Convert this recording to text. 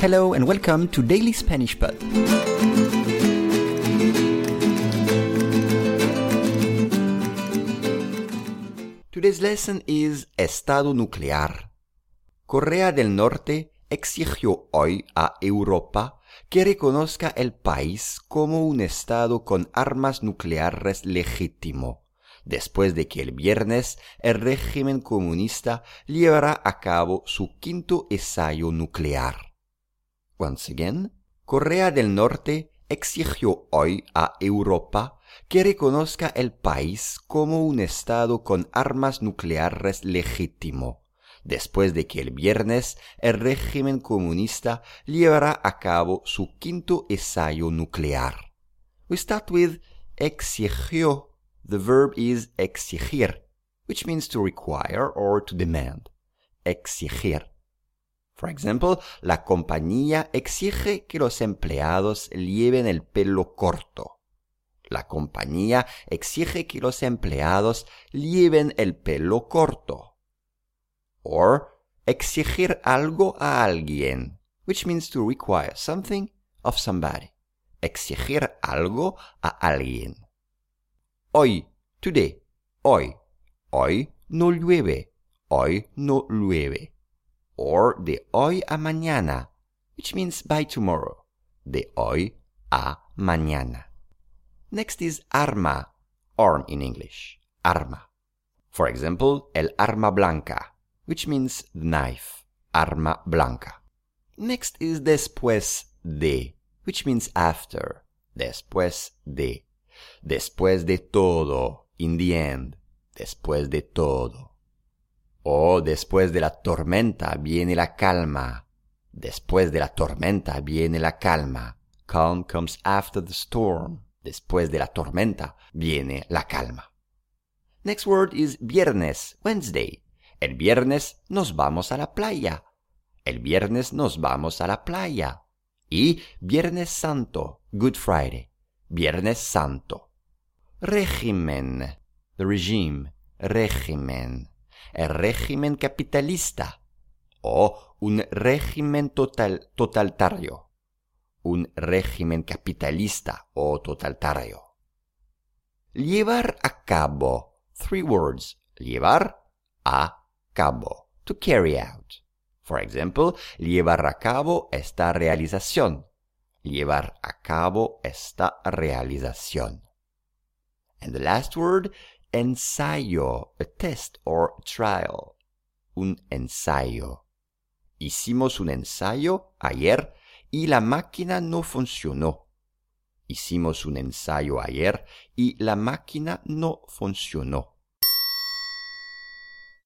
Hello and welcome to Daily Spanish Pod. Today's lesson is Estado Nuclear. Corea del Norte exigió hoy a Europa que reconozca el país como un estado con armas nucleares legítimo, después de que el viernes el régimen comunista llevará a cabo su quinto ensayo nuclear. Once again, Corea del Norte exigió hoy a Europa que reconozca el país como un estado con armas nucleares legítimo, después de que el viernes el régimen comunista llevará a cabo su quinto ensayo nuclear. We start with exigió. The verb is exigir, which means to require or to demand. Exigir. For example, la compañía exige que los empleados lleven el pelo corto. La compañía exige que los empleados lleven el pelo corto. Or, exigir algo a alguien, which means to require something of somebody. Exigir algo a alguien. Hoy, today, hoy. Hoy no llueve. Hoy no llueve. Or de hoy a mañana, which means by tomorrow. De hoy a mañana. Next is arma, arm in English, arma. For example, el arma blanca, which means knife, arma blanca. Next is después de, which means after, después de. Después de todo, in the end, después de todo. O después de la tormenta viene la calma. Después de la tormenta viene la calma. Calm comes after the storm. Después de la tormenta viene la calma. Next word is viernes, Wednesday. El viernes nos vamos a la playa. El viernes nos vamos a la playa. Y Viernes Santo, Good Friday. Viernes Santo. Régimen, the regime, régimen. El régimen capitalista o un régimen totalitario. Un régimen capitalista o totalitario. Llevar a cabo. Three words. Llevar a cabo. To carry out. For example, llevar a cabo esta realización. Llevar a cabo esta realización. And the last word, ensayo, a test or a trial. Un ensayo. Hicimos un ensayo ayer y la máquina no funcionó. Hicimos un ensayo ayer y la máquina no funcionó.